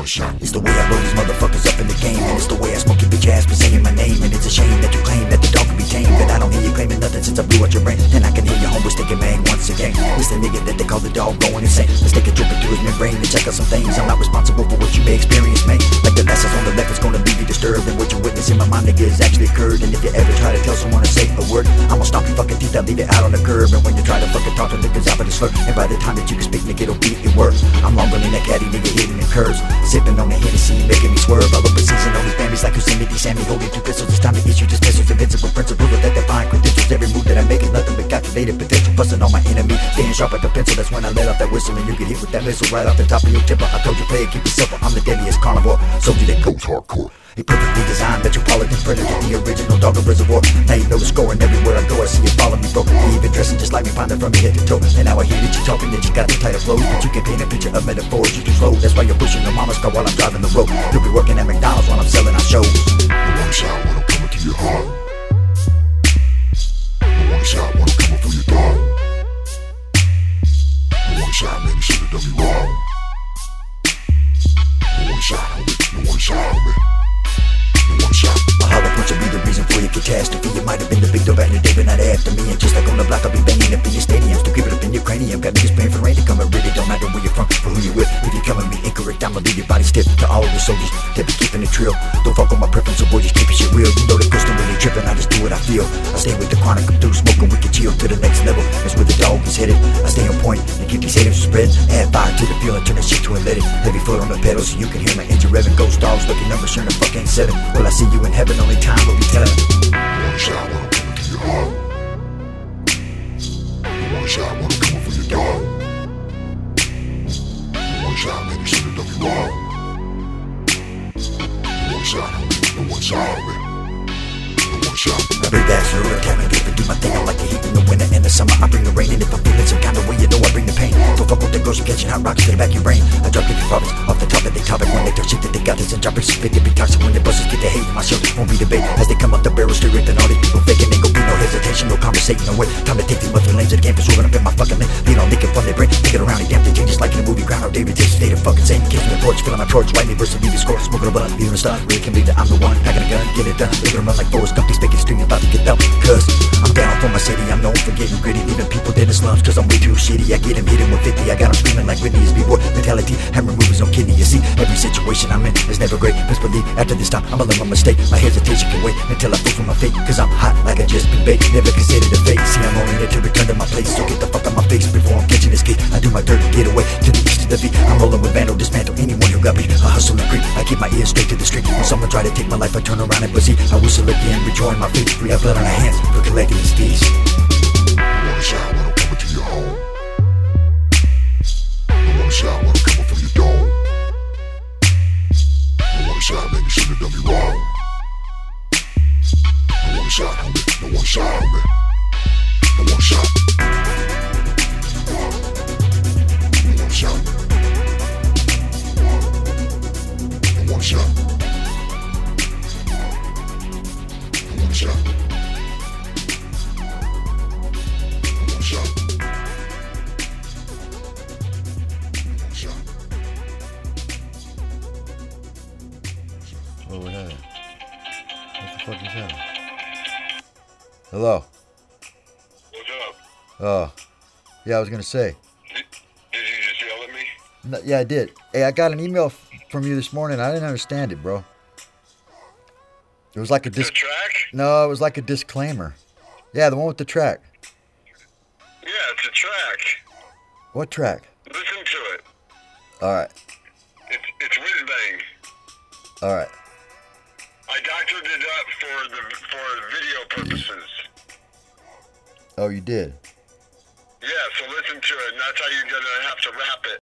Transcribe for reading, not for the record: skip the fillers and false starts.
one shot. It's the way I blow these motherfuckers up in the game, and it's the way I smoke your bitch ass for saying my name. And it's a shame that you claim that the dog can be tame, but I don't hear you claiming nothing since I blew out your brain. Then I can hear your homies taking bang once again. It's the nigga that they call the dog going insane. Let's take a trip into his membrane and check out some things. I'm not responsible for what you may experience, man. Like the lessons on the left is gonna leave you disturbed, and what you witness in my mind, nigga, is actually occurred. And if you ever try to tell someone to say a word, I'ma stomp your fucking teeth and leave it out on the curb. And when you try to fucking talk to niggas out of the slur, and by the time that you can speak, nigga, it'll be it worse. I'm longer than that caddy, nigga, hitting the curves, sipping on the Hennessy, making me swerve. I love a season on these families like Yosemite Sammy, holding two pistols. It's time to issue dismissals, invincible principles that define credentials. Every move that I make is nothing but calculated potential, busting on my enemy, staying sharp like a pencil. That's when I let off that whistle, and you get hit with that missile right off the top of your temper. I told you, play it, keep it simple. I'm the deadliest carnivore, soldier that goes hardcore. A perfectly designed metropolitan predator, the original dog of reservoir. Now you know the score, and everywhere I go I see it follow me broken. They even dressing just like me, ponder from your head to toe. And now I hear that you're talking, that you got the tighter flows, but you can paint a picture of metaphors you can flow. That's why you're pushing your mama's car while I'm driving the road. You'll be working at McDonald's while I'm selling our shows. No one shot when I'm coming to your heart. No one shot when I'm coming for your dog. No one shot, man, you should've done me wrong. No one shot, homie, no one shot, homie. My hollow punch will be the reason for your catastrophe. You might have been the victim back in the day, but not after me. And just like on the block, I'll be banging up in your stadiums to give it up in your cranium. Got niggas playing for rain to come and really don't matter where you're from or who you with. If you come at me incorrect, I'ma leave your body stiff. To all the soldiers that be keeping it trill, don't fuck on my preference, boy, just keep your shit real. You know the crystal when they tripping, I just do what I feel. I stay with the chronic, I'm through smoking, we can chill to the next level. That's where the dog is headed. I stay on point and keep these haters spread. Add fire to the feeling, turn that shit to a leaded. Heavy foot on the pedal so you can hear my engine revving. Ghost dogs looking numbers, sure the fuck ain't seven. Well, I see you in heaven, only time will be telling. One shot when I'm coming to your heart. One shot when I'm coming for your dog. One shot, man, you should've done me wrong. One shot, homie, no one shot, man. No one shot. I big ass little time and even do my thing. I like the heat in the winter and the summer. I bring the rain, and if I'm feeling some kind of way, you know I bring the pain. Don't fuck with the girls, you're catching hot rocks to the back of your brain. I drop your problems off the top of the topic when they talk shit that they got this and drop it. Spit it be toxic when the buses get the hate. My shoulders won't be debate as they come up the barrel straight and all these people faking. Ain't gon' be no hesitation, no conversation, no way. Time to take these mother lames to the campus, rolling up in my fucking lane. They don't make it fun, they bring it around, they damn thing just like in the movie ground. Or David Jason, they the fucking same. Kicking the torch, feeling my torch, white me versus me, score, smoking a blunt, leaving a stun. Really can't believe that I'm the one, packing a gun, get it done. Making them run like Forrest Gump, these faking string about to get dumped. Cause I'm down for my city, I'm known for getting gritty, leaving people dead in slums. Cause I'm way too shitty, I get him hitting with 50, I got him screaming like Whitney's B-boy mentality. Hammer movies on kidney, you see, every situation I'm in is never great. Best believe after this time, I'ma learn my mistake. My hesitation can wait until I fall for my fate. Cause I'm hot like I just been baked, never considered a fake. See, I'm only there to return to my place, so get the fuck out my face before I'm catching this case. I do my dirt and get away to the east of the V. I'm rolling with Vandal, dismantle anyone who got me. I hustle and creep, I keep my ears straight to the street. When someone try to take my life, I turn around and pussy. I whistle again, rejoin my feet. We have blood on our hands for collecting these fees. One shot when I'm coming to your home. One shot when I'm coming for your dome. One shot, man, you should've done me wrong. One shot, homie, no one shot, homie. No one shot. No one shot. No one shot. No one shot. No one shot. What was that? What the fuck is that? Hello? What's up? Yeah, I was gonna say. Did you just yell at me? No, yeah, I did. Hey, I got an email from you this morning. I didn't understand it, bro. It was like a The track? No, it was like a disclaimer. Yeah, the one with the track. Yeah, it's a track. What track? Listen to it. All right. It's Whiz Bang. All right. I doctored it up for video purposes. Oh, you did? Yeah, so listen to it, and that's how you're going to have to wrap it.